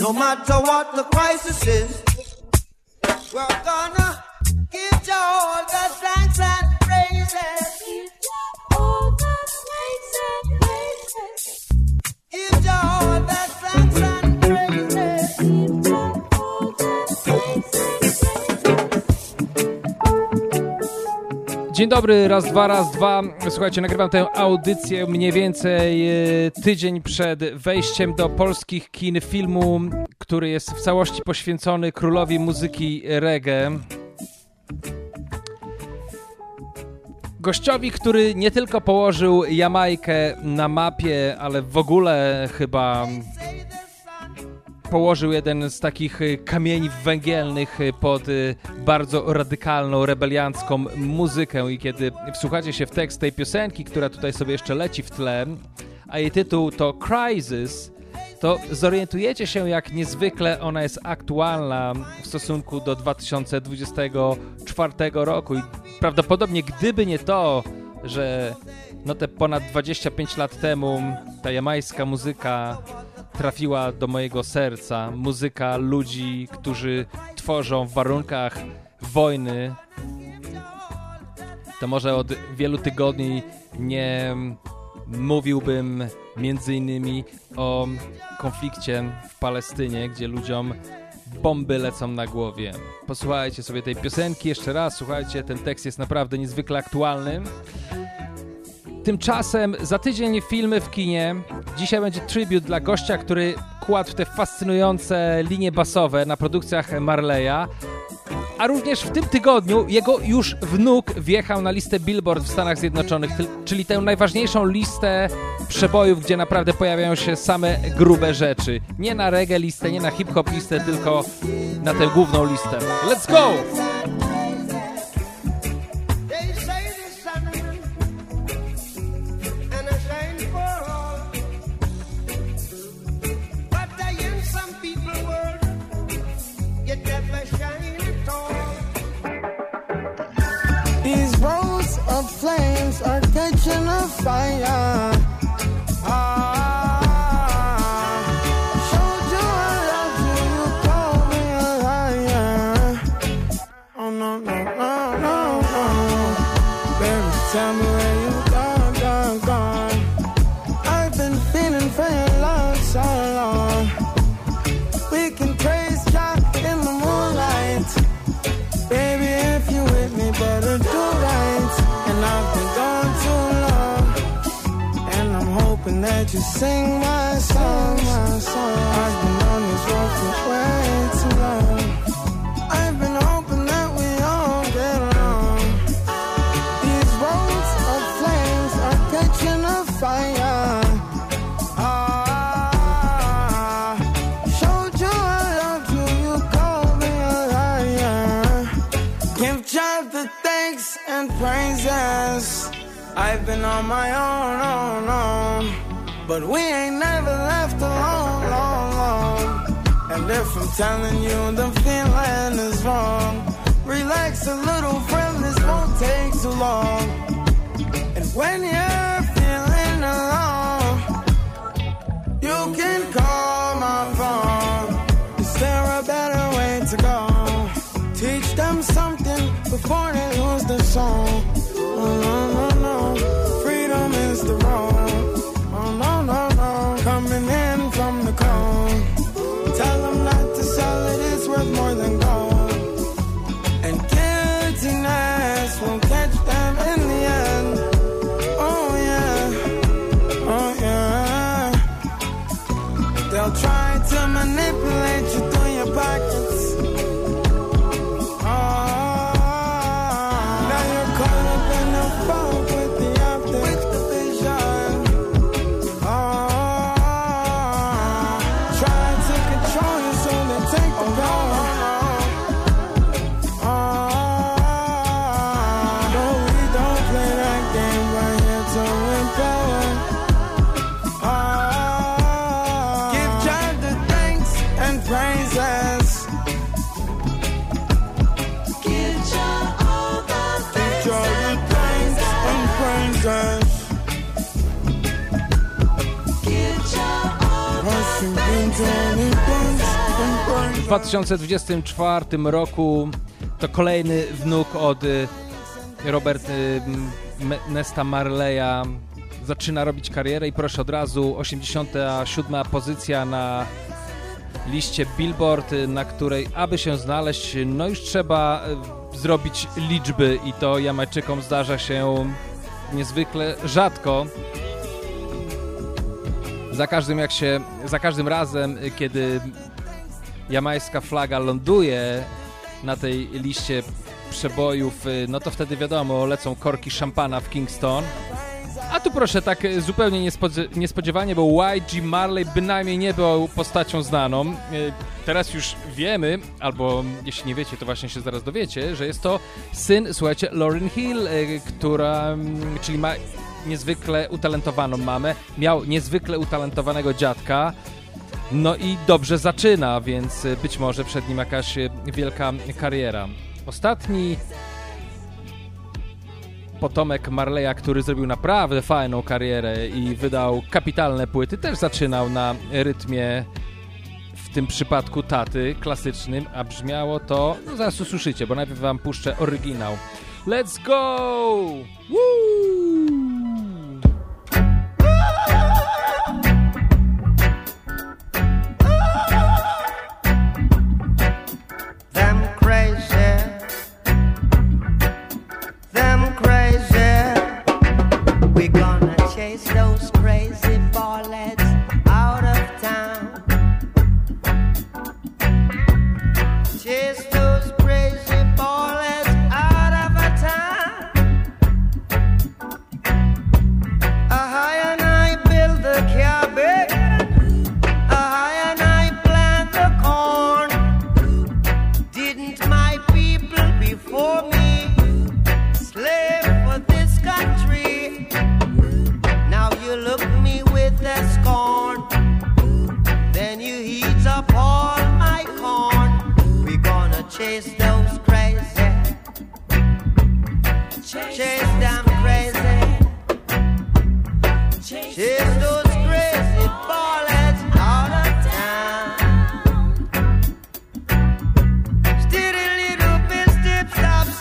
No matter what the crisis is, we're gonna give you all the thanks and praises. Give you all the thanks and praises. Give you all the thanks and praises. Give you all the thanks and praises. Dzień dobry, raz, dwa. Słuchajcie, nagrywam tę audycję mniej więcej tydzień przed wejściem do polskich kin filmu, który jest w całości poświęcony królowi muzyki reggae. Gościowi, który nie tylko położył Jamajkę na mapie, ale w ogóle chyba położył jeden z takich kamieni węgielnych pod bardzo radykalną, rebeliancką muzykę. I kiedy wsłuchacie się w tekst tej piosenki, która tutaj sobie jeszcze leci w tle, a jej tytuł to Crisis, to zorientujecie się, jak niezwykle ona jest aktualna w stosunku do 2024 roku i prawdopodobnie gdyby nie to, że no te ponad 25 lat temu ta jamajska muzyka trafiła do mojego serca, muzyka ludzi, którzy tworzą w warunkach wojny, to może od wielu tygodni nie mówiłbym między innymi o konflikcie w Palestynie, gdzie ludziom bomby lecą na głowie. Posłuchajcie sobie tej piosenki jeszcze raz, słuchajcie, ten tekst jest naprawdę niezwykle aktualny. Tymczasem za tydzień filmy w kinie. Dzisiaj będzie tribut dla gościa, który kładł te fascynujące linie basowe na produkcjach Marleya. A również w tym tygodniu jego już wnuk wjechał na listę Billboard w Stanach Zjednoczonych, czyli tę najważniejszą listę przebojów, gdzie naprawdę pojawiają się same grube rzeczy. Nie na reggae listę, nie na hip-hop listę, tylko na tę główną listę. Let's go! Flames are catching a fire. Showed you I love you, you called me a liar. Oh no, no, no, no, no. Baby, tell me where you gone, gone, gone. I've been feeling for your love so long. We can praise God in the moonlight. Baby, if you with me, better do right. I've been gone too long, and I'm hoping that you sing my song, my song. I've been on this road for way too long. I've been hoping that we all get along. These roads of flames are catching a fire. Showed you I loved you, you called me a liar. Give God the thanks and praises. I've been on my own, but we ain't never left alone, alone. And if I'm telling you the feeling is wrong, relax a little, friend, this won't take too long. And when you're feeling alone, you can call my phone. Is there a better way to go? Teach them something before they lose the song. Oh no no no, freedom is the wrong. Oh no no no, coming in from the cold. Tell them not to sell it, it's worth more than gold. And guiltiness won't catch them in the end. Oh yeah, oh yeah. They'll try to manipulate you through your pockets. W 2024 roku to kolejny wnuk od Robert Nesta Marleya zaczyna robić karierę i proszę od razu 87. pozycja na liście Billboard, na której aby się znaleźć, no już trzeba zrobić liczby i to Jamajczykom zdarza się niezwykle rzadko. Za każdym razem, kiedy jamajska flaga ląduje na tej liście przebojów, no to wtedy wiadomo, lecą korki szampana w Kingston. A tu proszę tak zupełnie niespodziewanie, bo YG Marley bynajmniej nie był postacią znaną. Teraz już wiemy, albo jeśli nie wiecie, to właśnie się zaraz dowiecie, że jest to syn, słuchajcie, Lauryn Hill, która, czyli ma niezwykle utalentowaną mamę, miał niezwykle utalentowanego dziadka, no i dobrze zaczyna, więc być może przed nim jakaś wielka kariera. Ostatni potomek Marleya, który zrobił naprawdę fajną karierę i wydał kapitalne płyty, też zaczynał na rytmie, w tym przypadku taty, klasycznym, a brzmiało to, no zaraz usłyszycie, bo najpierw wam puszczę oryginał. Let's go! Woo! Those crazy ballets out of town. Chase those crazy ballets out of a town. I and I build the cabbage. I and I plant the corn. Didn't my people before me slave for this country? You look me with that scorn, then you heat up all my corn. We're gonna chase those crazy, chase them crazy, chase those crazy ballers out of town. Still a little bit step,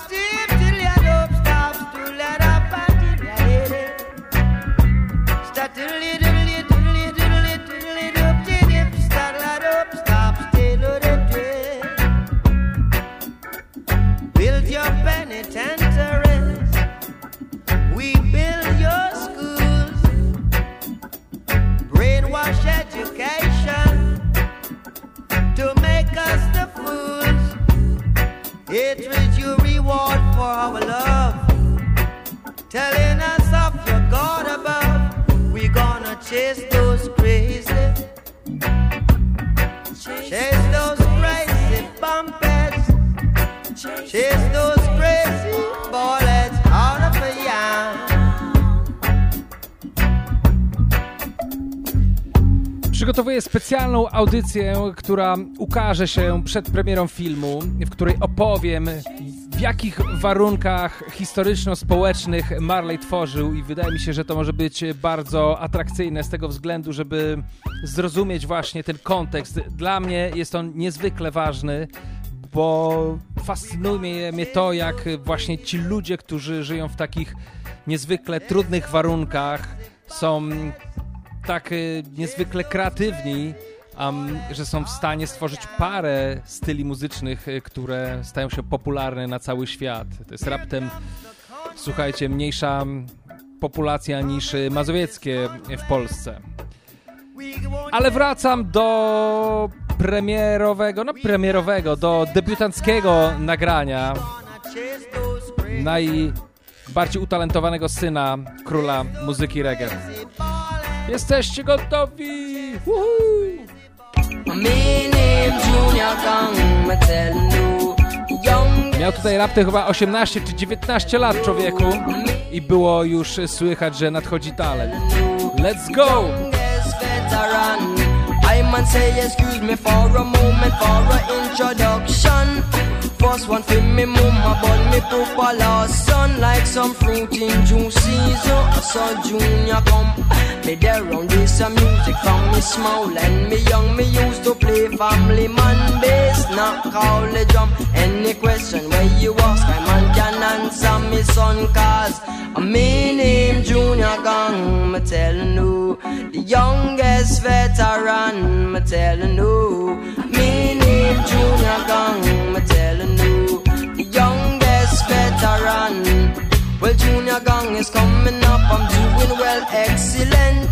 till your dope stops to let up and till your build your penitentiaries, we build your schools, brainwash education to make us the fools. Hatred you reward for our love, telling us of your God above. We gonna chase those crazy, chase those crazy bumpers, chase those crazy ballets out of a yard. Przygotowuję specjalną audycję, która ukaże się przed premierą filmu, w której opowiem, w jakich warunkach historyczno-społecznych Marley tworzył i wydaje mi się, że to może być bardzo atrakcyjne z tego względu, żeby zrozumieć właśnie ten kontekst. Dla mnie jest on niezwykle ważny, bo fascynuje mnie to, jak właśnie ci ludzie, którzy żyją w takich niezwykle trudnych warunkach, są tak niezwykle kreatywni, że są w stanie stworzyć parę styli muzycznych, które stają się popularne na cały świat. To jest raptem, słuchajcie, mniejsza populacja niż mazowieckie w Polsce. Ale wracam do premierowego, do debiutanckiego nagrania najbardziej utalentowanego syna króla muzyki reggae. Jesteście gotowi? Woohoo! Miał tutaj raptem chyba 18 czy 19 lat, człowieku, i było już słychać, że nadchodzi talent. Let's go! I man say excuse me for a moment for an introduction. First one for me mama, but me papa lost son like some fruit in June season. So Junior come, me there round with some music from me small and me young. Me used to play family man bass, not college drum. Any question where you ask, my man can answer me son, cause me name Junior Gang. Me tellin' you, the youngest veteran. Me tellin' you, me name Junior Gang. Me tellin' you, the youngest veteran. Well, Junior Gang is coming up, I'm doing well, excellent.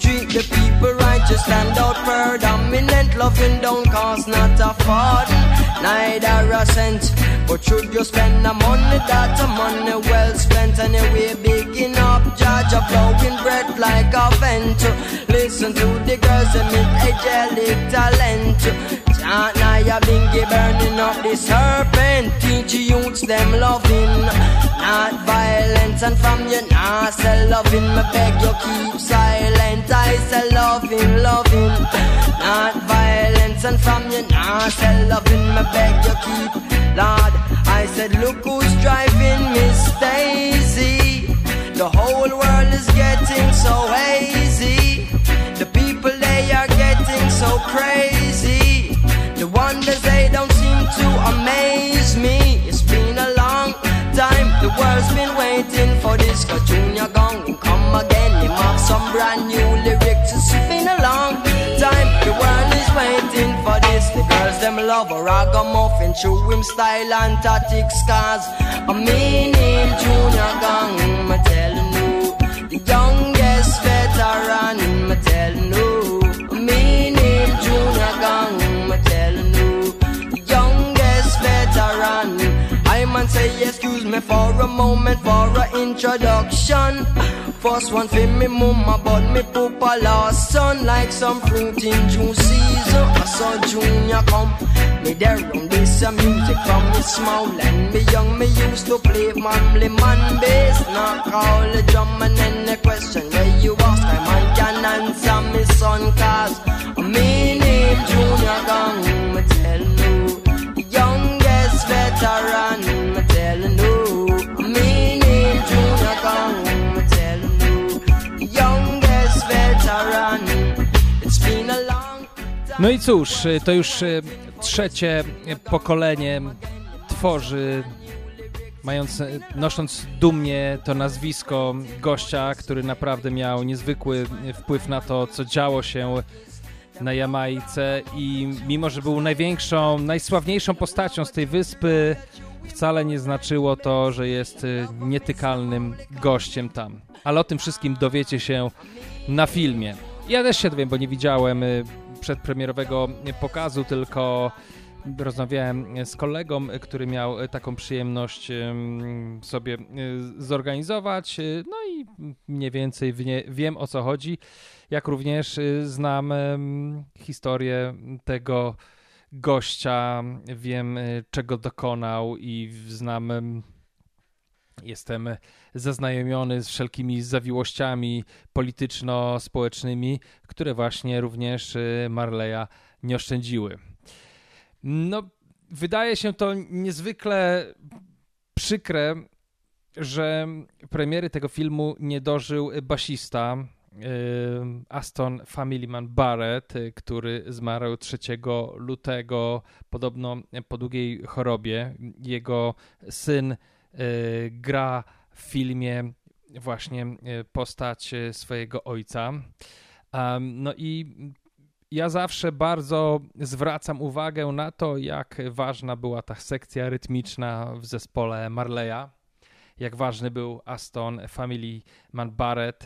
Treat the people right, just stand out for dominant. Loving don't cost not a farthing, neither a cent. But should you spend the money, that's a money well spent. Anyway, bigging up, judge, I'm blowing breath like a vent. Listen to the girls and mid-angelic talent. Chant now your bingy burning up the serpent. Teach youths them loving, not violence. And from your nasty loving, me beg you keep silent. I say loving, loving, not violence. And from your nasty loving, me beg you keep, Lord. I said look who's driving, Miss Daisy. The whole world is getting so hazy. The people they are getting so crazy. The wonders they don't seem to amaze me. It's been a long time, the world's been waiting for this. Cause Junior Gang come again, him have some brand new lyrics. It's been a long time, the world is waiting for this. The girls them love a ragamuffin, show him style and tactics. Cause I mean him Junior Gang, I tellin' you, the youngest veteran. I tellin' you, I mean him Junior Gang. I man say excuse me for a moment for a introduction. First one for me mama, but me papa lost son like some fruit in June season. I saw Junior come, me there round this some music from me small and me young. Me used to play family man bass, not call a drum. And then the question where you ask, I man can answer me son, cause me name Junior Gang. Me tell youngest veteran, I'm telling you. Me name Junior Gang, I'm telling you. Youngest veteran. It's been a long time. No i cóż, to już trzecie pokolenie tworzy, nosząc dumnie to nazwisko gościa, który naprawdę miał niezwykły wpływ na to, co działo się na Jamajce, i mimo że był największą, najsławniejszą postacią z tej wyspy, wcale nie znaczyło to, że jest nietykalnym gościem tam. Ale o tym wszystkim dowiecie się na filmie. Ja też się dowiem, bo nie widziałem przedpremierowego pokazu, tylko rozmawiałem z kolegą, który miał taką przyjemność sobie zorganizować. No i mniej więcej wiem, o co chodzi. Jak również znam historię tego gościa, wiem czego dokonał i znam, jestem zaznajomiony z wszelkimi zawiłościami polityczno-społecznymi, które właśnie również Marleya nie oszczędziły. No, wydaje się to niezwykle przykre, że premiery tego filmu nie dożył basista Aston Family Man Barrett, który zmarł 3 lutego, podobno po długiej chorobie. Jego syn gra w filmie właśnie postać swojego ojca. No i ja zawsze bardzo zwracam uwagę na to, jak ważna była ta sekcja rytmiczna w zespole Marleya, jak ważny był Aston Family Man Barrett,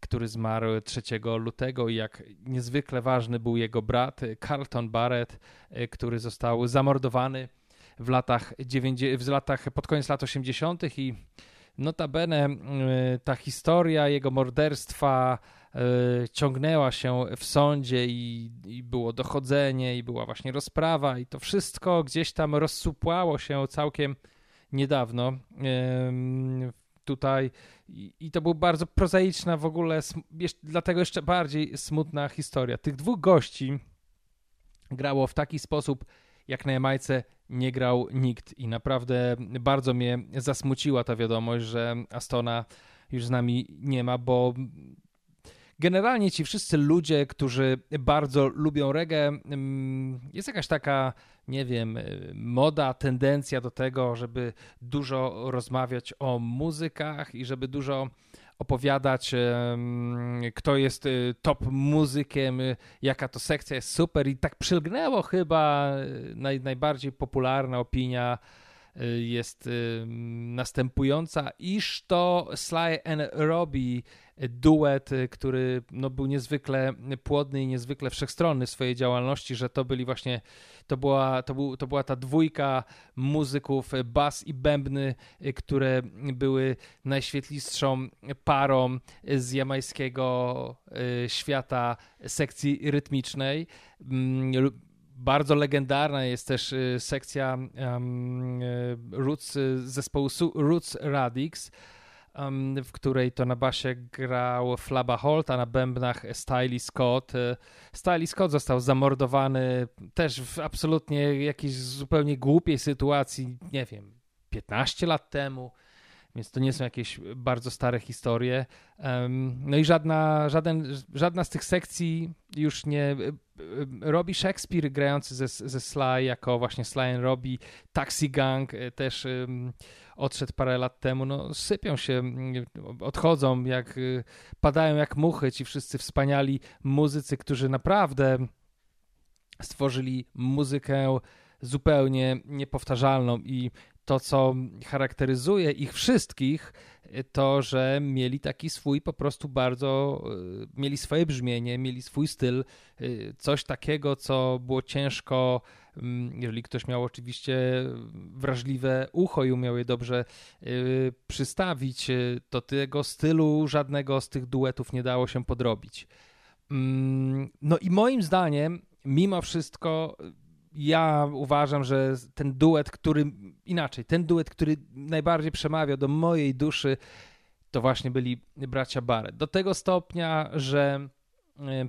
który zmarł 3 lutego, i jak niezwykle ważny był jego brat Carlton Barrett, który został zamordowany pod koniec lat 80. i notabene ta historia jego morderstwa ciągnęła się w sądzie i było dochodzenie i była właśnie rozprawa, i to wszystko gdzieś tam rozsupłało się całkiem niedawno tutaj, i to była bardzo prozaiczna w ogóle, dlatego jeszcze bardziej smutna historia. Tych dwóch gości grało w taki sposób, jak na Jamajce nie grał nikt i naprawdę bardzo mnie zasmuciła ta wiadomość, że Astona już z nami nie ma, bo generalnie ci wszyscy ludzie, którzy bardzo lubią reggae, jest jakaś taka, nie wiem, moda, tendencja do tego, żeby dużo rozmawiać o muzykach i żeby dużo opowiadać, kto jest top muzykiem, jaka to sekcja jest super i tak przylgnęło chyba najbardziej popularna opinia jest następująca, iż to Sly and Robbie, duet, który no, był niezwykle płodny i niezwykle wszechstronny w swojej działalności, że to byli właśnie, to była ta dwójka muzyków, bas i bębny, które były najświetlistszą parą z jamańskiego świata sekcji rytmicznej. Bardzo legendarna jest też sekcja Roots, zespołu Roots Radix, w której to na basie grał Flabba Holt, a na bębnach Styli Scott. Styli Scott został zamordowany też w absolutnie jakiejś zupełnie głupiej sytuacji, nie wiem, 15 lat temu, więc to nie są jakieś bardzo stare historie. No i żadna z tych sekcji już nie... Robbie Shakespeare grający ze Sly jako właśnie Sly and Robbie, Taxi Gang też odszedł parę lat temu, no sypią się, odchodzą, jak padają jak muchy ci wszyscy wspaniali muzycy, którzy naprawdę stworzyli muzykę zupełnie niepowtarzalną i to, co charakteryzuje ich wszystkich, to, że mieli taki swój po prostu bardzo, mieli swoje brzmienie, mieli swój styl, coś takiego, co było ciężko, jeżeli ktoś miał oczywiście wrażliwe ucho i umiał je dobrze przystawić, to tego stylu żadnego z tych duetów nie dało się podrobić. No i moim zdaniem, mimo wszystko, ja uważam, że ten duet, który najbardziej przemawiał do mojej duszy, to właśnie byli bracia Barrett. Do tego stopnia, że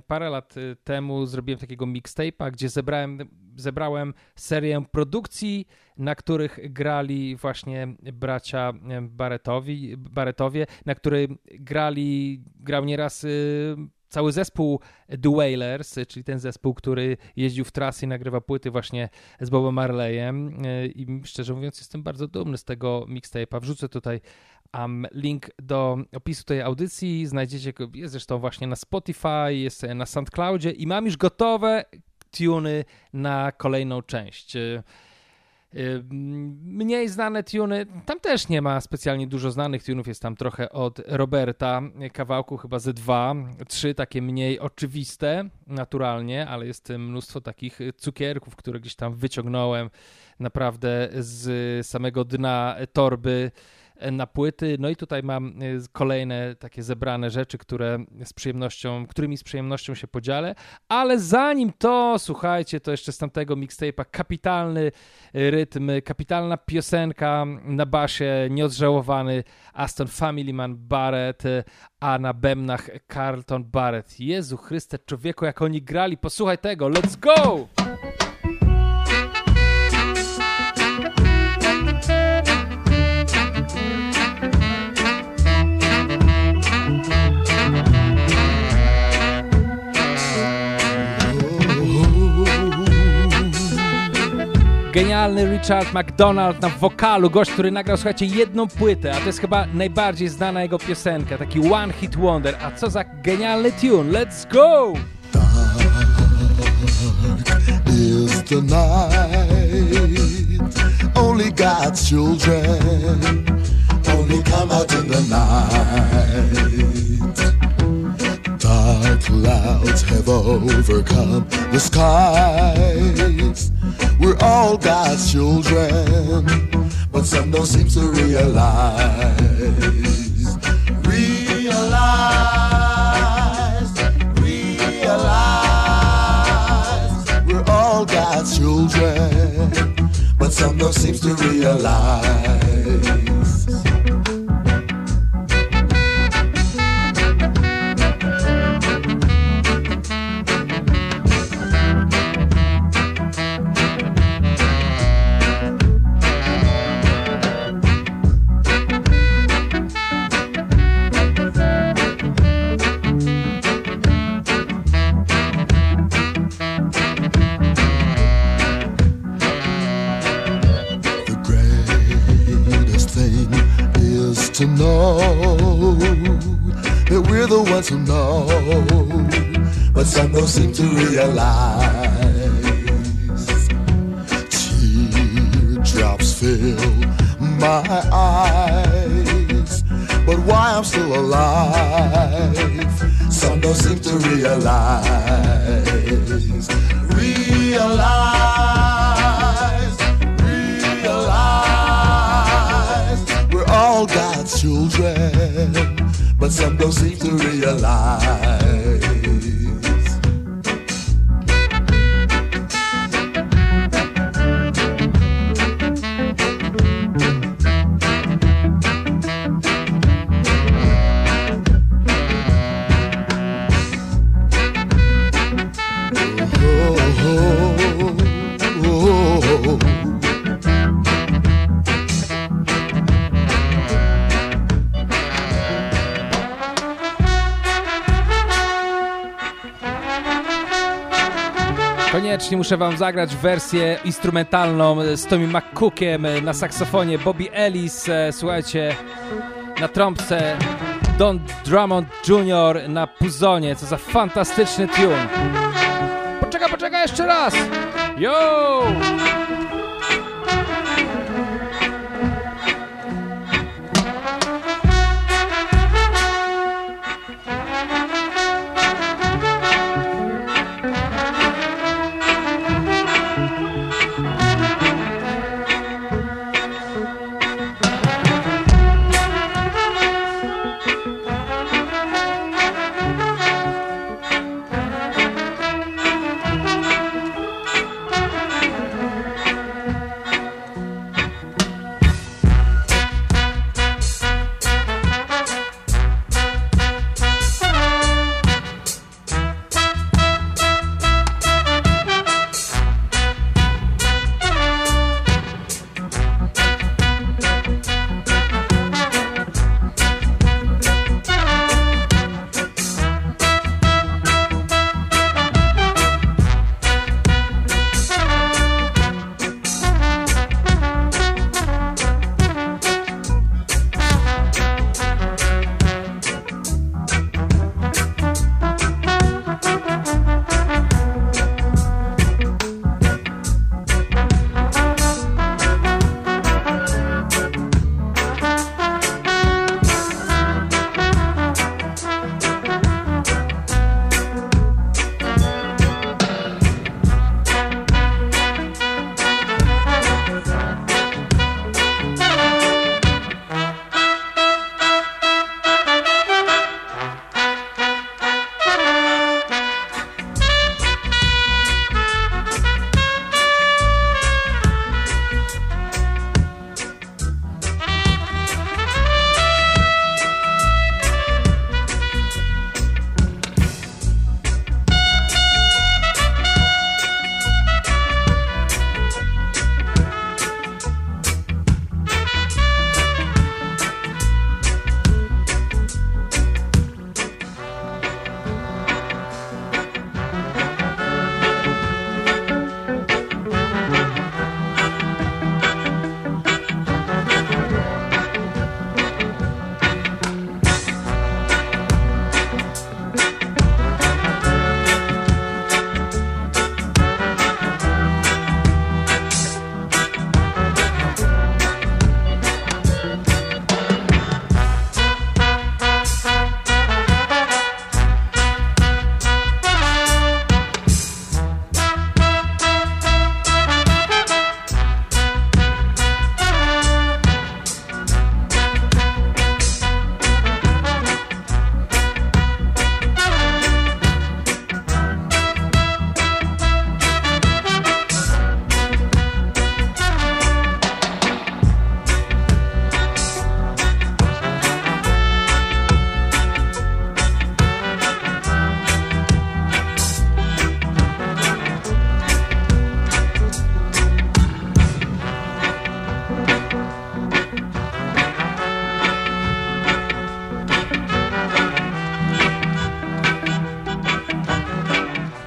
parę lat temu zrobiłem takiego mixtape'a, gdzie zebrałem serię produkcji, na których grali właśnie bracia Barrettowie, na której grał nieraz cały zespół The Wailers, czyli ten zespół, który jeździł w trasy i nagrywa płyty właśnie z Bobem Marleyem. I szczerze mówiąc jestem bardzo dumny z tego mixtape'a. Wrzucę tutaj link do opisu tej audycji. Znajdziecie go, jest zresztą właśnie na Spotify, jest na SoundCloudzie i mam już gotowe tuny na kolejną część. Mniej znane tuny, tam też nie ma specjalnie dużo znanych tunów, jest tam trochę od Roberta, kawałku chyba ze 2-3, takie mniej oczywiste naturalnie, ale jest mnóstwo takich cukierków, które gdzieś tam wyciągnąłem naprawdę z samego dna torby na płyty. No i tutaj mam kolejne takie zebrane rzeczy, którymi z przyjemnością się podzielę, ale zanim to, słuchajcie, to jeszcze z tamtego mixtape'a kapitalny rytm, kapitalna piosenka na basie, nieodżałowany Aston Family Man Barrett, a na bębnach Carlton Barrett. Jezu Chryste, człowieku, jak oni grali, posłuchaj tego, let's go! Genialny Richard McDonald na wokalu, gość, który nagrał, słuchajcie, jedną płytę, a to jest chyba najbardziej znana jego piosenka, taki one hit wonder, a co za genialny tune, let's go! Dark is the night, only God's children, only come out in the night. Dark clouds have overcome the skies. We're all God's children, but some don't seem to realize. Realize, we're all God's children, but some don't seem to realize. know that we're the ones who know, but some don't seem to realize. Teardrops fill my eyes, but why I'm still alive, some don't seem to realize. Realize we're all God's children, but some don't seem to realize. Koniecznie muszę wam zagrać wersję instrumentalną z Tommy McCookiem na saksofonie, Bobby Ellis, słuchajcie, na trąbce, Don Drummond Jr. na puzonie. Co za fantastyczny tune. Poczekaj jeszcze raz. Yo!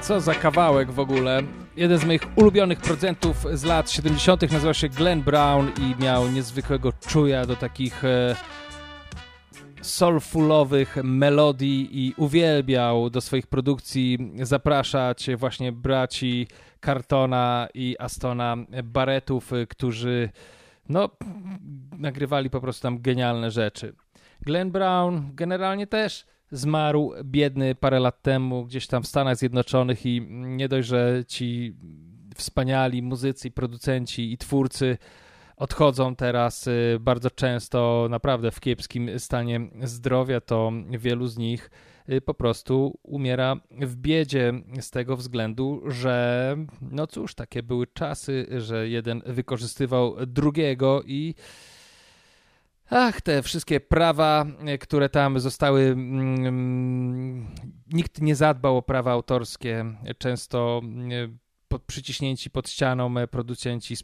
Co za kawałek w ogóle. Jeden z moich ulubionych producentów z lat 70. nazywał się Glenn Brown i miał niezwykłego czuja do takich soulfulowych melodii i uwielbiał do swoich produkcji zapraszać właśnie braci Carltona i Astona Barrettów, którzy no, nagrywali po prostu tam genialne rzeczy. Glenn Brown generalnie też zmarł biedny parę lat temu gdzieś tam w Stanach Zjednoczonych i nie dość, że ci wspaniali muzycy, producenci i twórcy odchodzą teraz bardzo często naprawdę w kiepskim stanie zdrowia, to wielu z nich po prostu umiera w biedzie z tego względu, że no cóż, takie były czasy, że jeden wykorzystywał drugiego i ach, te wszystkie prawa, które tam zostały, nikt nie zadbał o prawa autorskie, często przyciśnięci pod ścianą producenci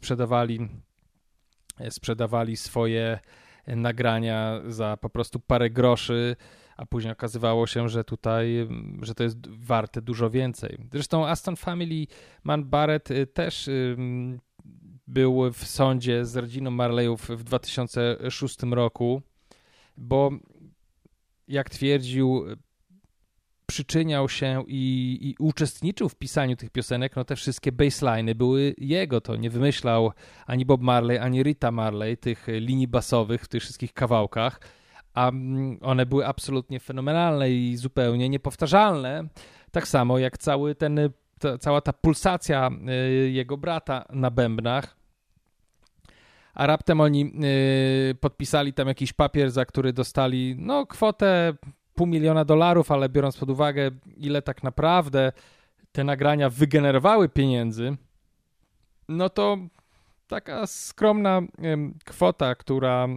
sprzedawali swoje nagrania za po prostu parę groszy, a później okazywało się, że tutaj, że to jest warte dużo więcej. Zresztą Aston Family Man Barrett też był w sądzie z rodziną Marleyów w 2006 roku, bo jak twierdził, przyczyniał się i uczestniczył w pisaniu tych piosenek, no te wszystkie bassliny były jego, to nie wymyślał ani Bob Marley, ani Rita Marley tych linii basowych w tych wszystkich kawałkach, a one były absolutnie fenomenalne i zupełnie niepowtarzalne, tak samo jak cała ta pulsacja jego brata na bębnach, a raptem oni podpisali tam jakiś papier, za który dostali no kwotę $500,000, ale biorąc pod uwagę, ile tak naprawdę te nagrania wygenerowały pieniędzy, no to taka skromna kwota, która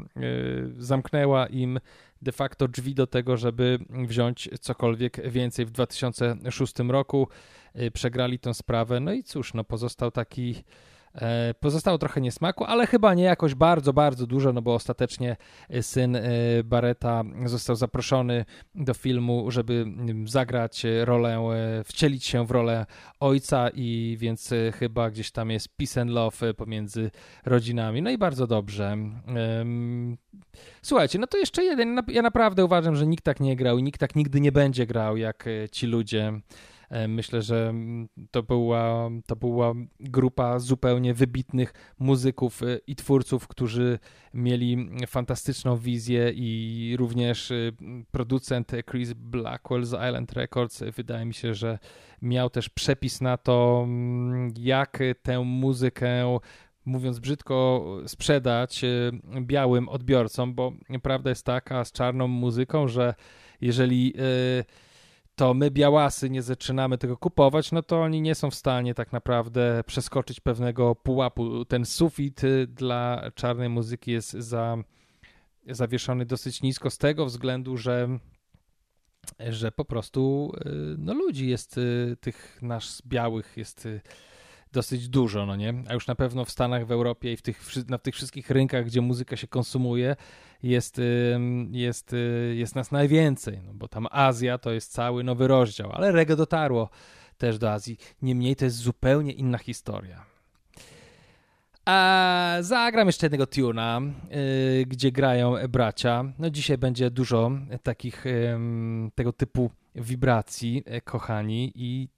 zamknęła im de facto drzwi do tego, żeby wziąć cokolwiek więcej. W 2006 roku przegrali tę sprawę, no i cóż, no pozostało trochę niesmaku, ale chyba nie jakoś bardzo, bardzo dużo, no bo ostatecznie syn Barretta został zaproszony do filmu, żeby zagrać rolę, wcielić się w rolę ojca i więc chyba gdzieś tam jest peace and love pomiędzy rodzinami. No i bardzo dobrze. Słuchajcie, no to jeszcze jeden. Ja naprawdę uważam, że nikt tak nie grał i nikt tak nigdy nie będzie grał jak ci ludzie. Myślę, że to była grupa zupełnie wybitnych muzyków i twórców, którzy mieli fantastyczną wizję i również producent Chris Blackwell z Island Records, wydaje mi się, że miał też przepis na to, jak tę muzykę, mówiąc brzydko, sprzedać białym odbiorcom, bo prawda jest taka z czarną muzyką, że jeżeli to my białasy nie zaczynamy tego kupować, no to oni nie są w stanie tak naprawdę przeskoczyć pewnego pułapu. Ten sufit dla czarnej muzyki jest zawieszony dosyć nisko z tego względu, że po prostu no ludzi jest, tych nasz białych jest dosyć dużo, no nie? A już na pewno w Stanach, w Europie i na tych wszystkich rynkach, gdzie muzyka się konsumuje, jest nas najwięcej, no bo tam Azja to jest cały nowy rozdział, ale reggae dotarło też do Azji. Niemniej to jest zupełnie inna historia. A zagram jeszcze jednego tuna, gdzie grają bracia. No dzisiaj będzie dużo takich tego typu wibracji, kochani, i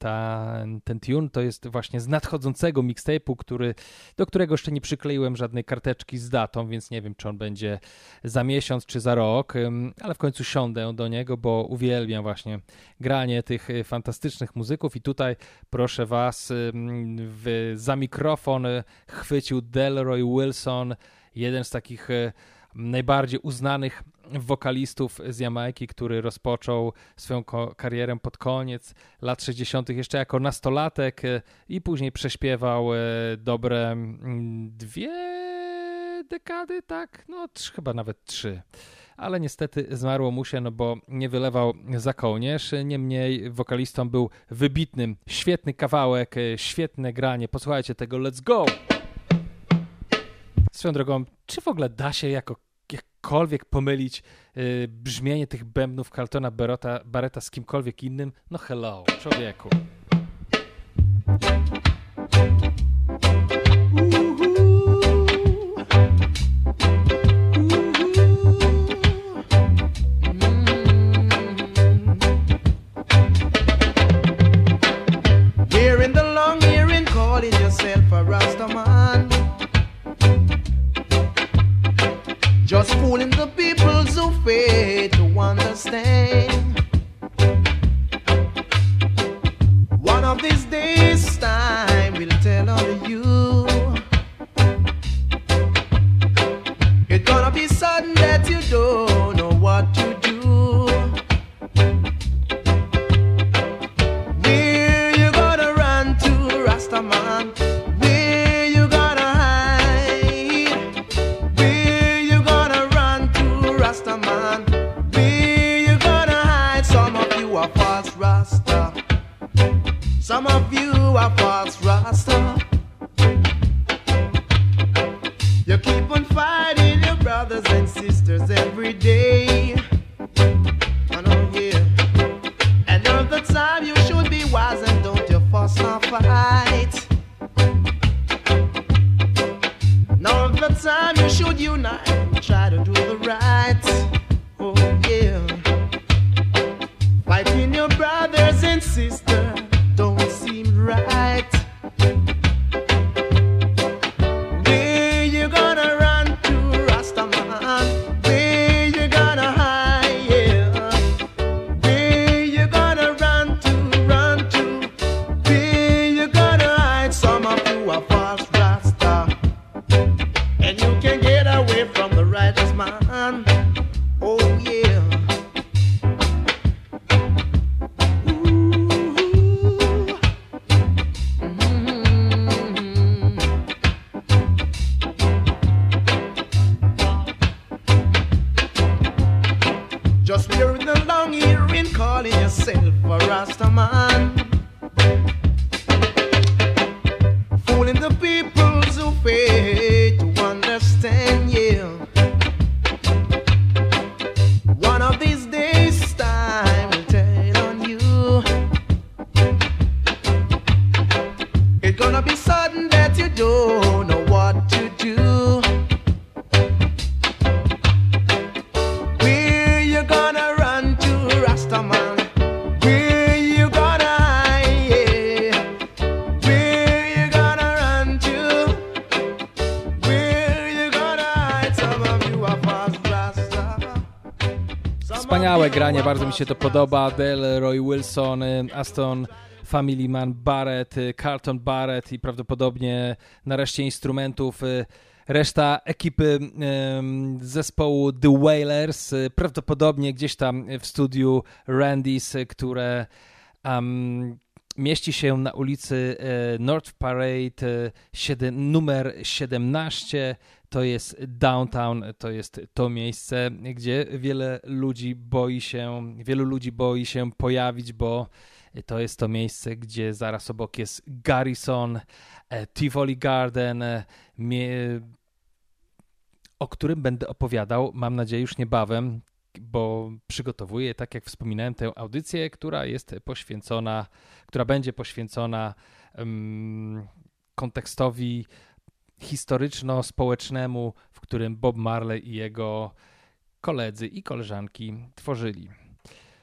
ten tune to jest właśnie z nadchodzącego mixtape'u, do którego jeszcze nie przykleiłem żadnej karteczki z datą, więc nie wiem, czy on będzie za miesiąc, czy za rok, ale w końcu siądę do niego, bo uwielbiam właśnie granie tych fantastycznych muzyków i tutaj, proszę was, za mikrofon chwycił Delroy Wilson, jeden z takich najbardziej uznanych wokalistów z Jamajki, który rozpoczął swoją karierę pod koniec lat 60. jeszcze jako nastolatek i później prześpiewał dobre 2 dekady, tak? No chyba nawet 3. Ale niestety zmarło mu się, no bo nie wylewał za kołnierz. Niemniej wokalistą był wybitnym, świetny kawałek, świetne granie. Posłuchajcie tego, let's go! Swoją drogą, czy w ogóle da się jakkolwiek pomylić brzmienie tych bębnów Carltona Barretta z kimkolwiek innym? No hello, człowieku. calling yourself a Rasta man, just fooling the people who fail to understand. One of these days time will tell all you. It's gonna be sudden that you don't know what to do. Where you gonna run to, Rastaman? Where you gonna hide? Where you gonna run to, Rastaman? Where you gonna hide? Some of you are false Rasta. Some of you are false Rasta. You keep on fighting brothers and sisters every day. I know, yeah. And all the time you should be wise and don't you fuss or fight. And all the time you should unite and try to do the right. Oh yeah. Fighting your brothers and sisters don't seem right. Granie, bardzo mi się to podoba. Delroy Wilson, Aston Family Man Barrett, Carlton Barrett i prawdopodobnie nareszcie instrumentów reszta ekipy zespołu The Wailers, prawdopodobnie gdzieś tam w studiu Randy's, które mieści się na ulicy North Parade numer 17. To jest downtown, to jest to miejsce, gdzie wielu ludzi boi się pojawić, bo to jest to miejsce, gdzie zaraz obok jest Garrison, Tivoli Garden, o którym będę opowiadał, mam nadzieję, już niebawem, bo przygotowuję, tak jak wspominałem, tę audycję, która będzie poświęcona kontekstowi historyczno-społecznemu, w którym Bob Marley i jego koledzy i koleżanki tworzyli.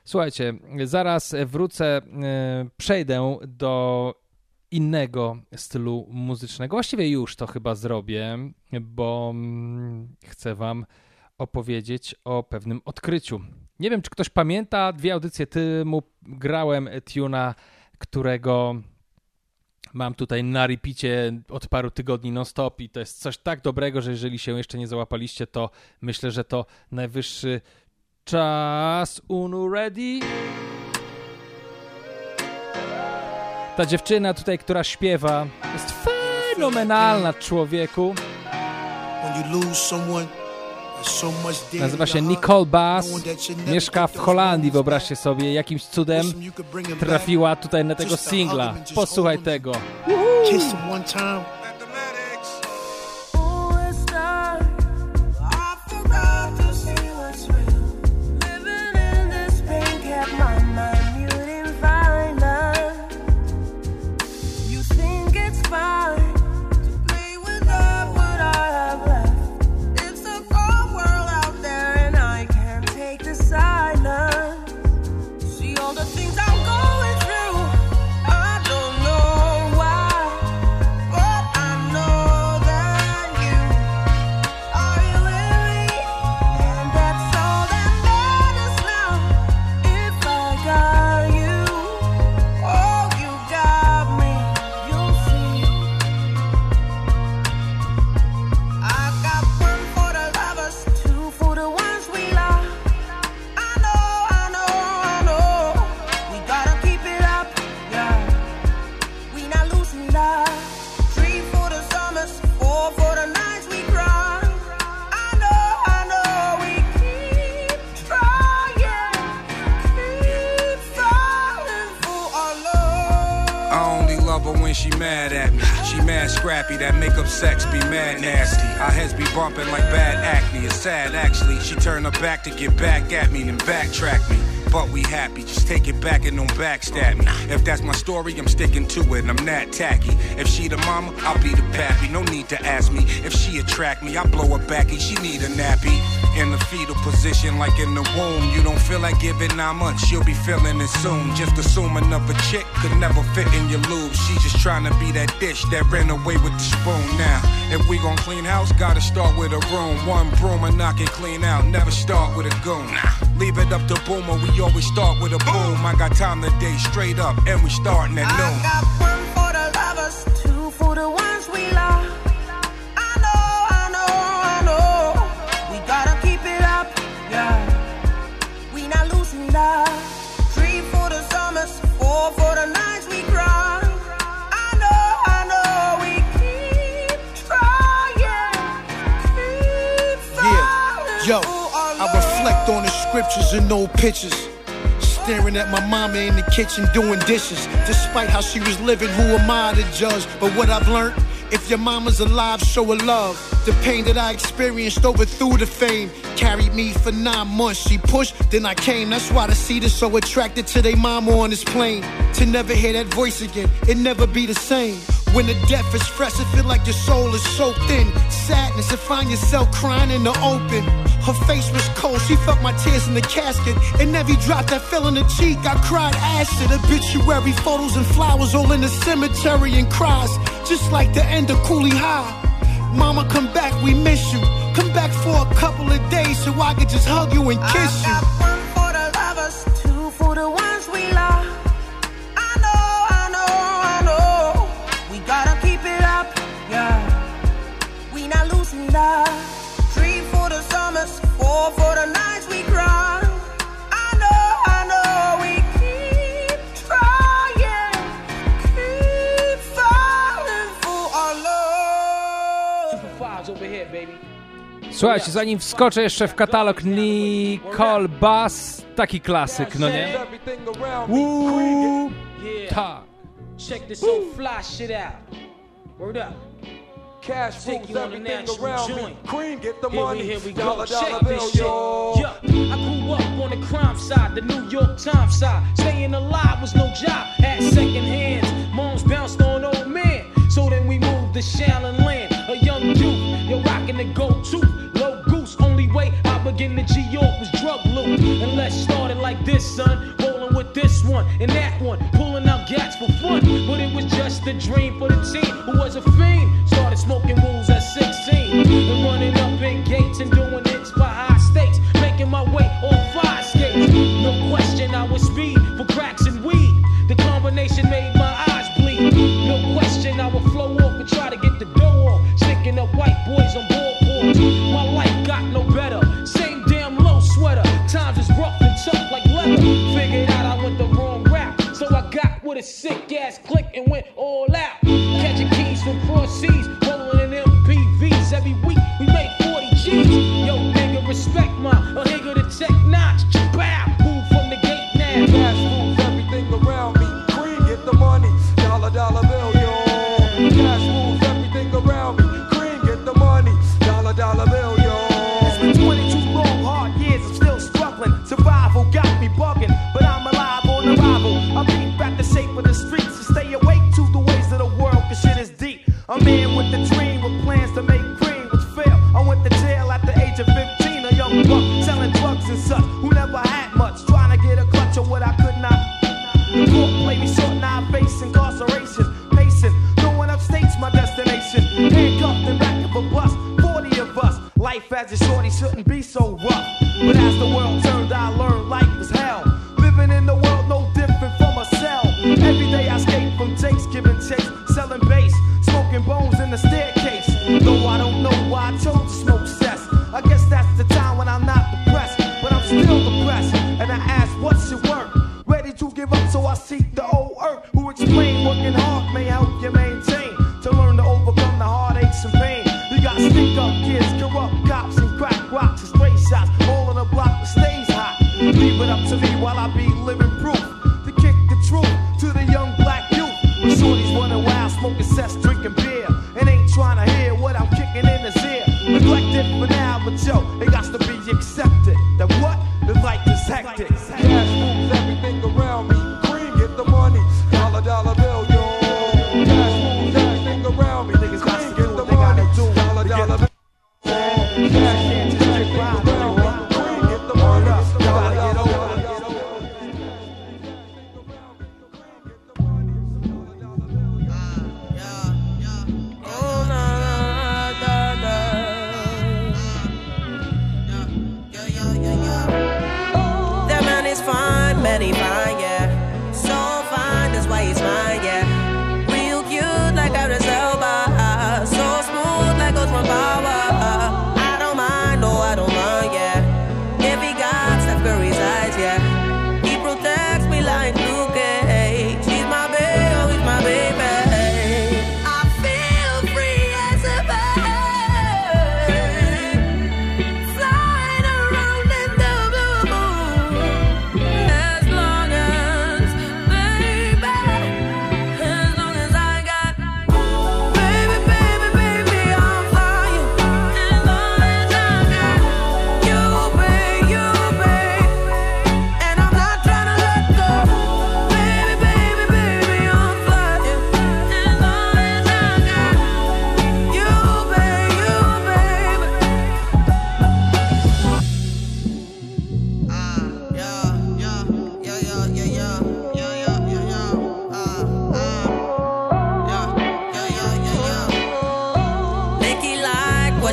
Słuchajcie, zaraz wrócę, przejdę do innego stylu muzycznego. Właściwie już to chyba zrobię, bo chcę wam opowiedzieć o pewnym odkryciu. Nie wiem, czy ktoś pamięta, 2 audycje temu grałem tuna, którego mam tutaj na repeacie od paru tygodni non-stop i to jest coś tak dobrego, że jeżeli się jeszcze nie załapaliście, to myślę, że to najwyższy czas. Unu ready? Ta dziewczyna tutaj, która śpiewa, jest fenomenalna, człowieku. Nazywa się Nicole Bass, mieszka w Holandii, wyobraźcie sobie, jakimś cudem trafiła tutaj na tego singla. Posłuchaj tego. She mad scrappy, that makeup sex be mad nasty. Our heads be bumping like bad acne. It's sad actually, she turned her back to get back at me, then backtrack me. But we happy, just take it back and don't backstab me. If that's my story, I'm sticking to it, and I'm not tacky. If she the mama, I'll be the pappy. No need to ask me. If she attract me, I blow her backy. She need a nappy. In the fetal position, like in the womb. You don't feel like giving 9 months, she'll be feeling it soon. Just assume another chick could never fit in your lube. She's just trying to be that dish that ran away with the spoon. Now, if we gon' clean house, gotta start with a room. One broom and knock it clean out, never start with a goon. Leave it up to Boomer, we always start with a boom. I got time today, straight up, and we starting at noon. I got one for the lovers, two for the ones we love. On the scriptures and old pictures, staring at my mama in the kitchen doing dishes. Despite how she was living, who am I to judge? But what I've learned, if your mama's alive, show her love. The pain that I experienced overthrew the fame. Carried me for 9 months, she pushed, then I came. That's why the seed is so attracted to they mama on this plane. To never hear that voice again, it never be the same. When the death is fresh, it feel like your soul is so thin. Sadness to find yourself crying in the open. Her face was cold, she felt my tears in the casket. And every drop that fell on the cheek, I cried acid. Obituary photos and flowers all in the cemetery and cries. Just like the end of Cooley High. Mama, come back, we miss you. Come back for a couple of days so I could just hug you and kiss you. I got one for the lovers, two for the ones we love. I know. We gotta keep it up, yeah. We not losing love. For the nights we cry, I know, we keep falling for our love. Słuchajcie, zanim wskoczę jeszcze w katalog Nicole Bass, taki klasyk, no nie? Woo! Tak. Check this old fly shit out. Word up. Cash rules everything around me. Cream, get the money. Here we go. Check this shit. Yeah. I grew up on the crime side, the New York Times side. Staying alive was no job. Had second hands. Moms bounced on old men. So then we moved to Shaolin Land. A young dude, you're rocking the go-to. Low goose. Only way I began to G-York was drug loot. And let's start it like this, son. Rolling with this one and that one. Pulling out gats for fun. But it was just a dream for the team who was a fiend. Smoking rules at 16 and running up in gates and doing hits by high stakes, making my way on 5 skates. No question, I was speed for cracks and weed. The combination made my eyes bleed. No question, I would flow off and try to get the dough off, sticking up white boys on boardboards. My life got no better. Same damn low sweater. Times is rough and tough like leather. Figured out I went the wrong route, so I got with a sick ass click and went all out. Catching keys from cross seas. Every week we make 40 G's. Yo, nigga, respect my a nigga to check notch. Bow, move from the gate now. Cash rules everything around me. Cream, get the money. Dollar bill, yo. Cash rules everything around me. Cream, get the money. Dollar bill, yo. It's been 22 long, hard years. I'm still struggling. Survival got me bugging, but I'm alive on arrival. I'm beat back the shape of the streets to stay awake to the ways of the world, cause shit is deep. I'm in with the dream with plans to make. Selling drugs and such, who never had much, trying to get a clutch of what I could not. The court played me short, now I face incarceration. Pacing, throwing up states, my destination. Handcuffed in back of a bus, 40 of us. Life as a shorty shouldn't be so rough. But as the world turned, I learned life was hell. Living in the world no different from a cell. Every day I skate from takes, giving chase, selling bass, smoking bones in the staircase. Though I don't know why I chose to smoke cess. I guess that's the time when I'm not depressed, but I'm still depressed, and I ask what's your work? Ready to give up, so I seek the old earth, who explain working hard may help you maintain, to learn to overcome the heartaches and pain. You got stick up kids, corrupt cops, and crack rocks, and straight shots, all in a block that stays hot. Leave it up to me while I be living proof, to kick the truth to the young black youth. Shorties running wild, smoking cess, drinking.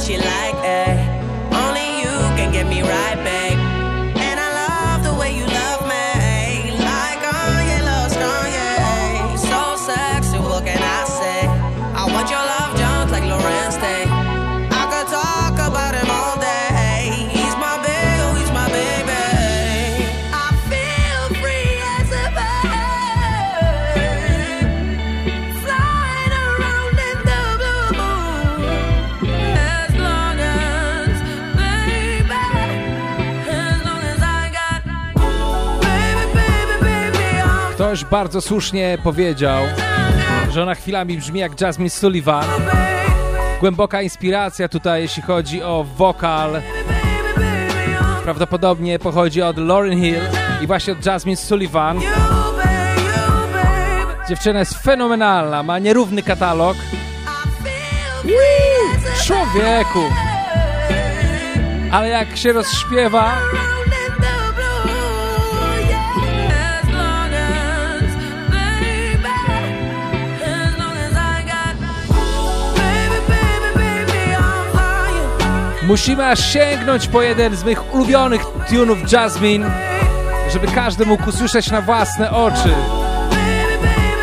what you like, ayy. Only you can get me right, babe. And I love the way you love me, like all your love strong, yeah. So sexy, what can I say? I want your love jumps like Lauryn Hill. I could talk about him all day. He's my boo, he's my baby. I feel free as a bird, flying around in the blue moon. As long as, baby, as long as I got baby, baby, baby. I'm... Ktoś bardzo słusznie powiedział, że ona chwilami brzmi jak Jazmine Sullivan. Głęboka inspiracja tutaj, jeśli chodzi o wokal. Prawdopodobnie pochodzi od Lauryn Hill i właśnie od Jazmine Sullivan. Dziewczyna jest fenomenalna, ma nierówny katalog. Człowieku! Ale jak się rozśpiewa... Musimy aż sięgnąć po jeden z moich ulubionych tunów Jazmine, żeby każdy mógł usłyszeć na własne oczy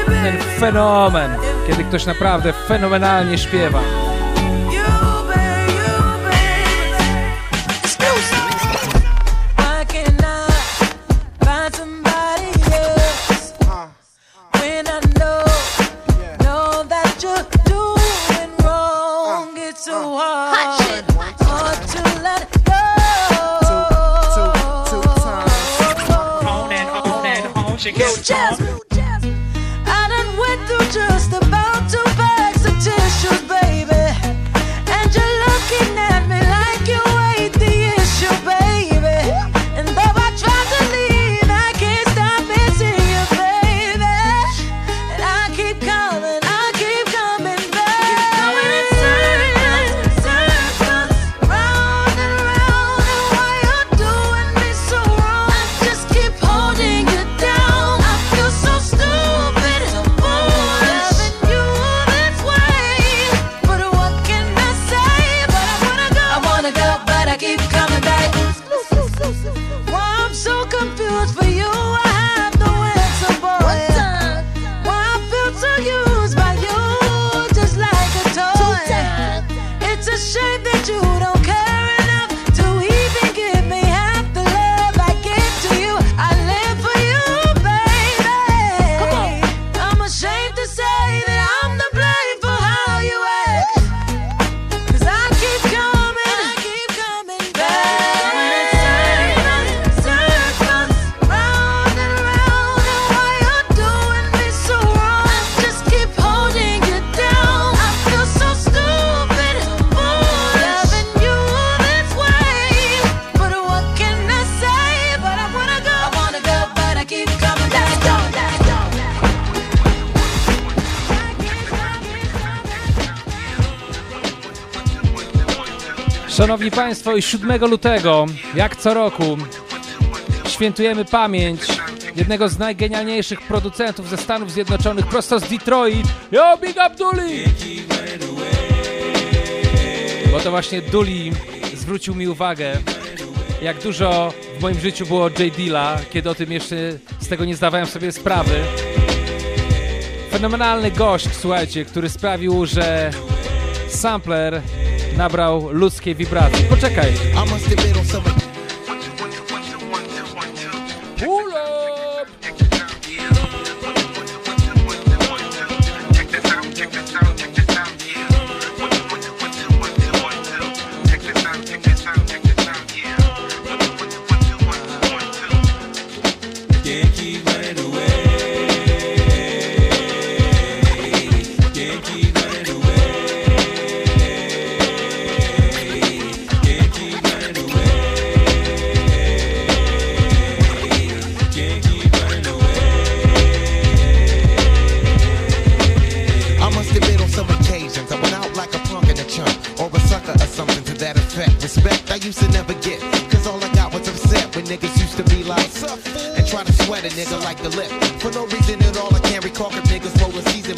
ten fenomen, kiedy ktoś naprawdę fenomenalnie śpiewa. Szanowni Państwo, 7 lutego, jak co roku, świętujemy pamięć jednego z najgenialniejszych producentów ze Stanów Zjednoczonych, prosto z Detroit. Yo, Big Up Dooley! Bo to właśnie Dooley zwrócił mi uwagę, jak dużo w moim życiu było J Dilla, kiedy o tym jeszcze z tego nie zdawałem sobie sprawy. Fenomenalny gość, słuchajcie, który sprawił, że sampler nabrał ludzkiej wibracji. Poczekaj.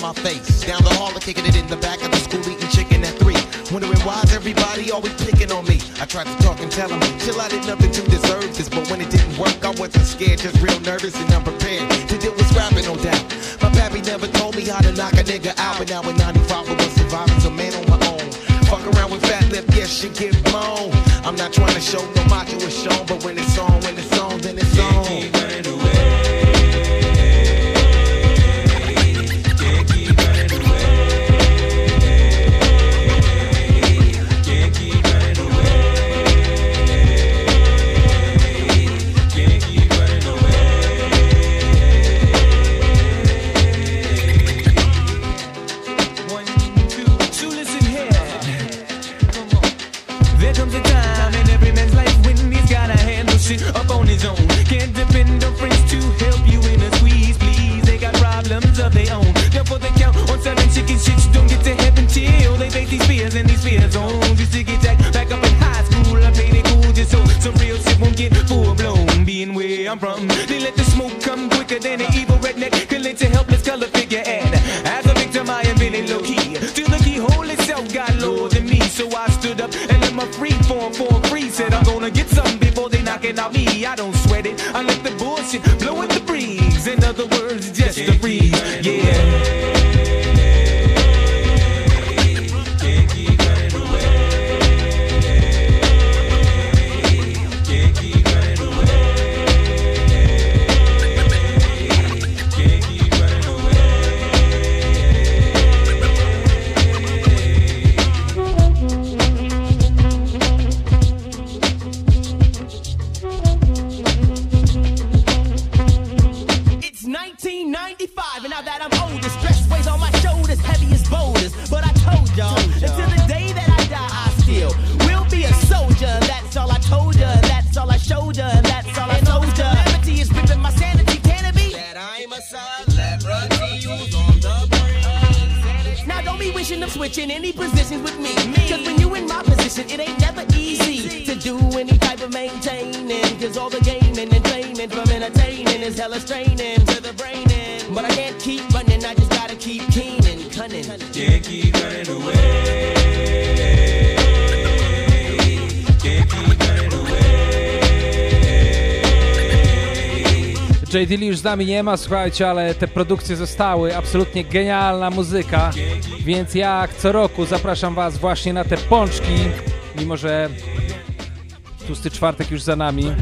Face. Down the hall and kicking it in the back of the school eating chicken at 3. Wondering why's every Everybody always picking on me. I tried to talk and tell them, till I did nothing to deserve this. But when it didn't work, I wasn't scared, just real nervous and unprepared to deal with rapping, no doubt. My pappy never told me how to knock a nigga out, but now in 95 I was surviving, so man on my own. Fuck around with fat lip, yes, she get blown. I'm not trying to show no macho is shown, but when it's on, then it's on. Can't keep running away. Up on his own, can't depend on friends to help you in a squeeze, please. They got problems of their own, therefore they count on seven chicken shits. Don't get to heaven till they face these fears and these fear zones. Used to get jacked back up in high school, I made it cool just so some real shit won't get full blown. Being where I'm from, they let the smoke come quicker than an evil redneck can lynch a helpless color figure. And as a victim, I am really low key. Still the keyhole itself got lower than me, so I stood up and let my free form form free. Said I'm gonna get something before they knocking out me. I don't sweat it, I let the bullshit blow in the breeze. In other words, just a breeze. Yeah. In any positions with me, cause when you in my position, it ain't never easy to do any type of maintaining, cause all the gaming and training from entertaining is hella straining to the brain in. But I can't keep running, I just gotta keep keen and cunning. Can't keep running away. Can't keep running away. J Dilla już z nami nie ma, słuchajcie, ale te produkcje zostały, absolutnie genialna muzyka. Więc jak co roku zapraszam was właśnie na te pączki, mimo że tłusty czwartek już za nami.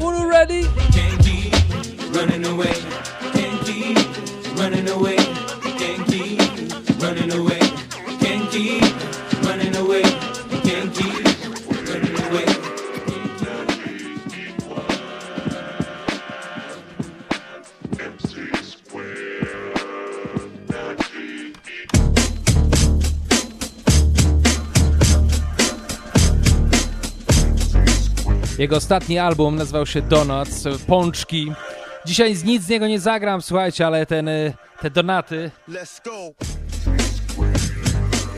All ready? Jego ostatni album nazywał się Donuts, Pączki. Dzisiaj nic z niego nie zagram, słuchajcie, ale te donaty,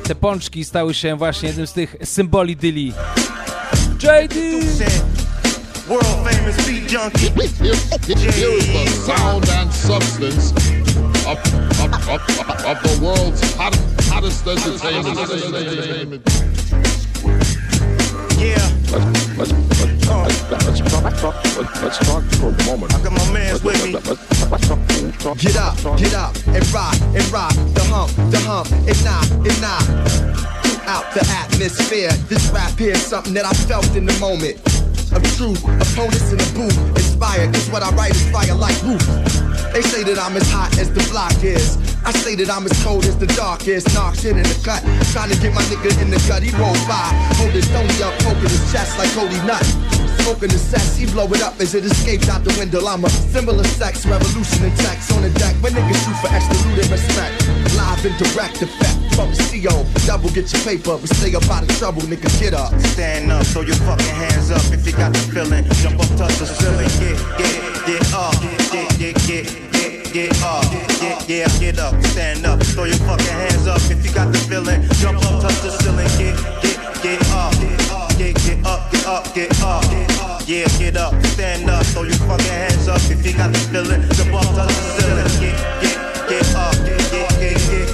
te pączki stały się właśnie jednym z tych symboli Dilli. J.D. World famous beat junkie. Sound and substance of the world's hottest entertainment. Let's talk for a moment. I got my man's with me. Get up, and rock, the hump, and knock out the atmosphere. This rap here is something that I felt in the moment of truth. Opponents in the booth, inspired, cause what I write is fire like roof. They say that I'm as hot as the block is. I say that I'm as cold as the darkest. Knock shit in the cut, trying to get my nigga in the gut. He rolled by, hold his stony up, poking his chest like Cody Nutt. Smoking the cess, he blow it up as it escapes out the window. I'm a symbol of sex, revolution and tax on the deck. When niggas shoot for extra loot and respect, live and direct effect from the CO. Double get your paper, but stay up out of trouble, nigga. Get up, stand up, throw your fucking hands up if you got the feeling. Jump up, touch the ceiling, get up, stand up, throw your fucking hands up if you got the feeling. Jump up, touch the ceiling, get up. Yeah, get up, stand up, throw your fucking hands up if you got the feeling. Jump up, touch the ceiling. Get up, get up.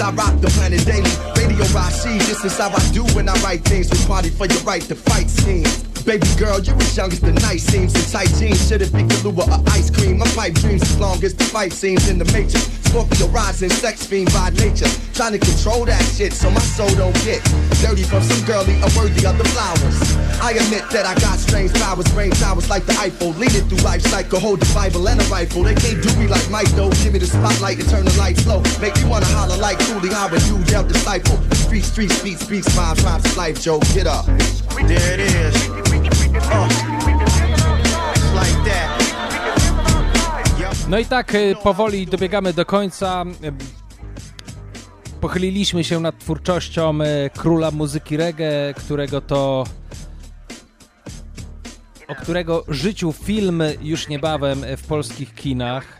I rock the planet daily. Radio I see, this is how I do when I write things. We party for your right to fight scenes. Baby girl, you as young as the night seems. In tight jeans, should've picked a lure or ice cream. My pipe dreams as long as the fight seems in the matrix. Scorpio rising, sex fiend by nature. Trying to control that shit so my soul don't get dirty from some girlie unworthy of the flowers. I admit that I got strange powers, brain towers like the Eiffel. Lead it through life cycle, hold the Bible and a rifle. They can't do me like Mike though. Give me the spotlight and turn the light slow. Make me wanna holler like truly how a dude dealt disciple. Street, street, street, street, smile, rhymes to life, Joe, get up. There it is. No i tak powoli dobiegamy do końca. Pochyliliśmy się nad twórczością króla muzyki reggae, o którego życiu film już niebawem w polskich kinach.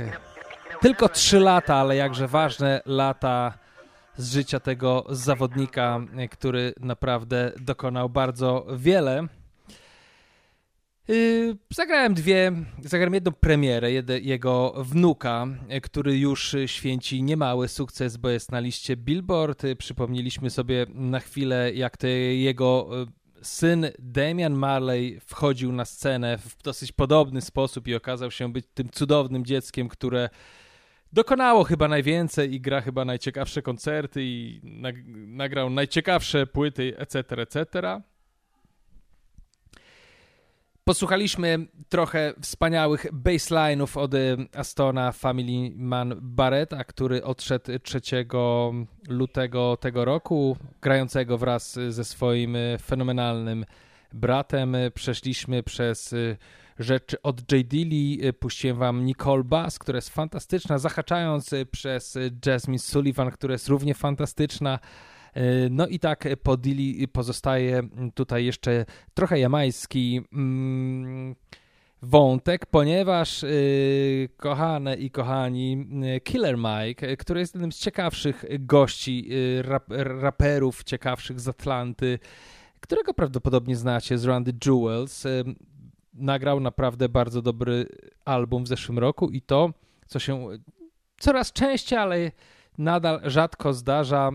Tylko 3 lata, ale jakże ważne lata z życia tego zawodnika, który naprawdę dokonał bardzo wiele. Zagrałem jedną premierę jego wnuka, który już święci niemały sukces, bo jest na liście Billboard. Przypomnieliśmy sobie na chwilę, jak jego syn Damian Marley wchodził na scenę w dosyć podobny sposób i okazał się być tym cudownym dzieckiem, które dokonało chyba najwięcej i gra chyba najciekawsze koncerty i nagrał najciekawsze płyty, etc., etc. Posłuchaliśmy trochę wspaniałych bassline'ów od Astona Family Man Barretta, który odszedł 3 lutego tego roku, grającego wraz ze swoim fenomenalnym bratem. Przeszliśmy przez rzeczy od J Dilli, puściłem wam Nicole Bass, która jest fantastyczna, zahaczając przez Jazmine Sullivan, która jest równie fantastyczna. No i tak po Dilli pozostaje tutaj jeszcze trochę jamański wątek, ponieważ kochane i kochani, Killer Mike, który jest jednym z ciekawszych gości, raperów ciekawszych z Atlanty, którego prawdopodobnie znacie z Run the Jewels, nagrał naprawdę bardzo dobry album w zeszłym roku i to, co się coraz częściej, ale nadal rzadko zdarza,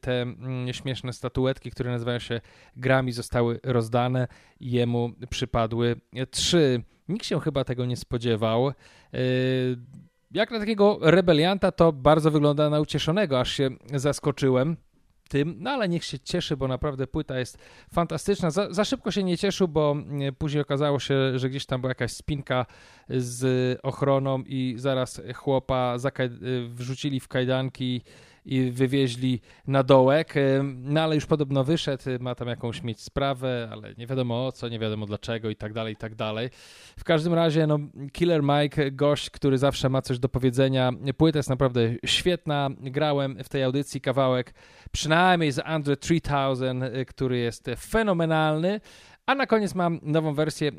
te śmieszne statuetki, które nazywają się Grammy, zostały rozdane i jemu przypadły 3. Nikt się chyba tego nie spodziewał. Jak na takiego rebelianta to bardzo wygląda na ucieszonego, aż się zaskoczyłem tym, no ale niech się cieszy, bo naprawdę płyta jest fantastyczna. Za szybko się nie cieszył, bo później okazało się, że gdzieś tam była jakaś spinka z ochroną i zaraz chłopa wrzucili w kajdanki i wywieźli na dołek, no ale już podobno wyszedł, ma tam jakąś mieć sprawę, ale nie wiadomo o co, nie wiadomo dlaczego i tak dalej, i tak dalej. W każdym razie no, Killer Mike, gość, który zawsze ma coś do powiedzenia, płyta jest naprawdę świetna, grałem w tej audycji kawałek przynajmniej z Andre 3000, który jest fenomenalny, a na koniec mam nową wersję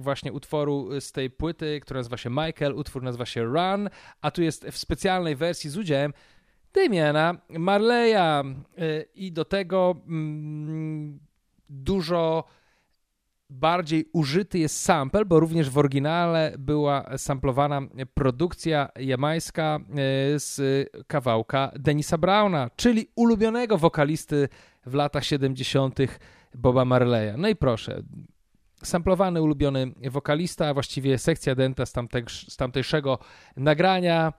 właśnie utworu z tej płyty, która nazywa się Michael, utwór nazywa się Run, a tu jest w specjalnej wersji z udziałem Damiana Marleya i do tego dużo bardziej użyty jest sample, bo również w oryginale była samplowana produkcja jamańska z kawałka Denisa Browna, czyli ulubionego wokalisty w latach 70. Boba Marleya. No i proszę, samplowany ulubiony wokalista, a właściwie sekcja dęta z tamtejszego nagrania.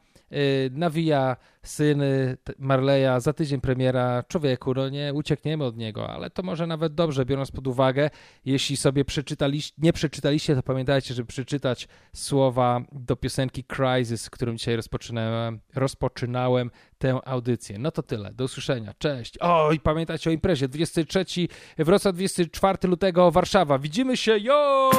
Nawija syn Marleya, za tydzień premiera, człowieku, no nie uciekniemy od niego, ale to może nawet dobrze, biorąc pod uwagę, jeśli sobie nie przeczytaliście, to pamiętajcie, żeby przeczytać słowa do piosenki Crisis, którym dzisiaj rozpoczynałem tę audycję. No to tyle, do usłyszenia, cześć. I pamiętajcie o imprezie, 23 Wrocław, 24 lutego Warszawa, widzimy się, yo!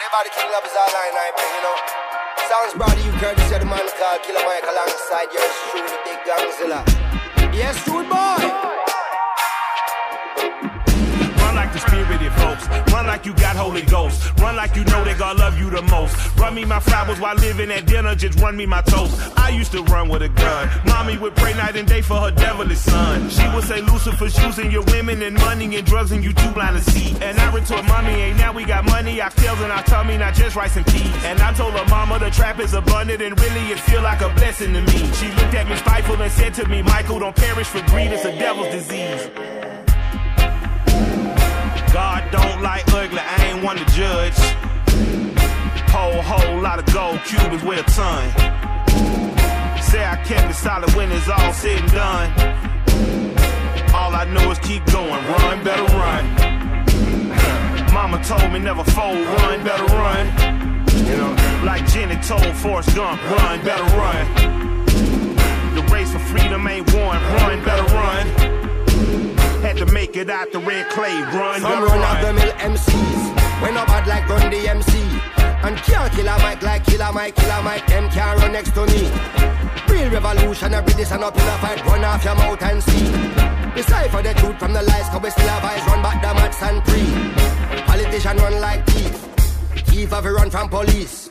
Everybody king love is all I and I bring, you know. Songs brought to you, courtesy of the man called Killer Mike, alongside yours truly, the big gangzilla. Yes, dude, boy. Run like the spirit of folks. Run like you got Holy Ghost. Run like you know they gonna love you the most. Run me my flowers while living at dinner. Just run me my toast. I used to run with a gun. Mommy would pray night and day for her devilish son. She would say Lucifer's using your women and money and drugs and you too blind to see. And I turned to a mummy, and now we got money. I feel in our tummy, not just rice and peas. And I told her mama the trap is abundant, and really it feel like a blessing to me. She looked at me spiteful and said to me, Michael, don't perish for greed, it's a devil's disease. God don't like ugly, I ain't one to judge. Whole lot of gold Cubans with a ton. Say I kept it solid when it's all said and done. All I know is keep going, run, better run. Mama told me never fold, run, better run. You know, like Jenny told Forrest Gump, run, better run. The race for freedom ain't won, run, better run. Had to make it out the red clay, run, some run out the mill MCs, when I'm out like Run the MC. And can't kill a mic like Killer Mike, them can't run next to me. Real revolutionary, this and up in a fight, run off your mouth and see. Decipher the truth from the lies, cause we still have eyes, run back the mats and free. Politician run like thief, thief have a run from police.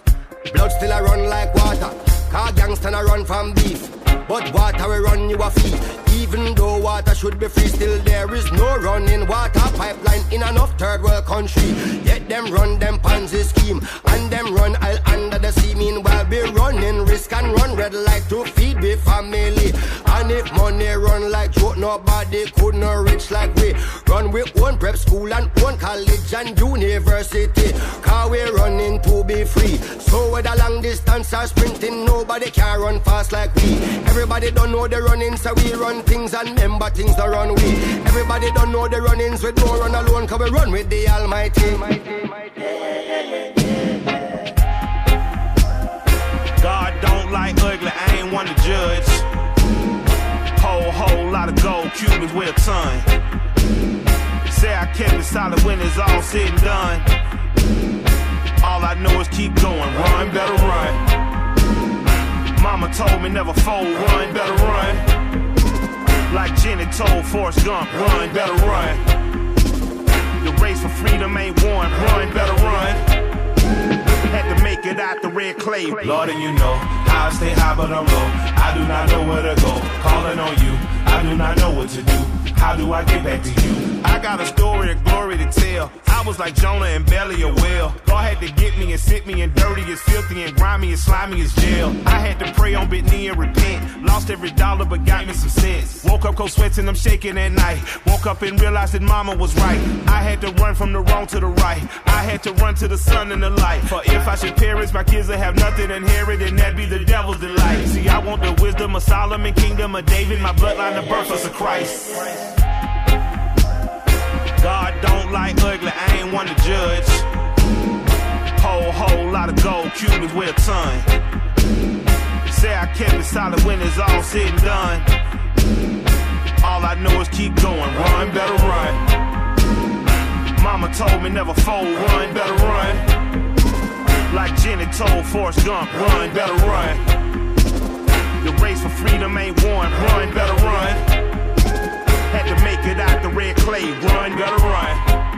Blood still a run like water, car gangster a run from beef. But water will run you a feet. Even though water should be free, still there is no running water pipeline in enough third world country. Let them run them Ponzi scheme, and them run all under the sea. Meanwhile, be running risk and run red light to feed be family. And if money run like joke, nobody could not rich like we. Run with one prep school and one college and university. Cause we're running to be free. So whether long distance or sprinting, nobody can run fast like we. Everybody don't know the running, so we run things and member things to run with. Everybody don't know the runnings with no run alone, cause we run with the Almighty. God don't like ugly, I ain't one to judge. Whole lot of gold Cubans with a ton. Say I kept it solid when it's all said and done. All I know is keep going, run, better run. Mama told me never fold, run, better run. Like Jenny told Forrest Gump, run, better run. The race for freedom ain't won, run, better run. Had to make it out the red clay. Lord, and you know, I stay high but I'm low. I do not know where to go, calling on you. I do not know what to do, how do I get back to you? I got a story of glory to tell. I was like Jonah and belly a whale. God had to get me and sit me and dirty as filthy and grimy and slimy as jail. I had to pray on bent knee and repent. Lost every dollar but got me some sense. Woke up cold sweats and I'm shaking at night. Woke up and realized that mama was right. I had to run from the wrong to the right. I had to run to the sun and the light. For if I should perish, my kids will have nothing inherit, and that'd be the devil's delight. See, I want the wisdom of Solomon, kingdom of David, my bloodline, the birth of Christ. God don't like ugly, I ain't one to judge. Whole lot of gold Cubans with a ton. Say I kept it solid when it's all said and done. All I know is keep going, run, better run. Mama told me never fold, run, better run. Like Jenny told Forrest Gump, run, better run. The race for freedom ain't won, run, better run. Had to make it out the red clay, run, gotta run.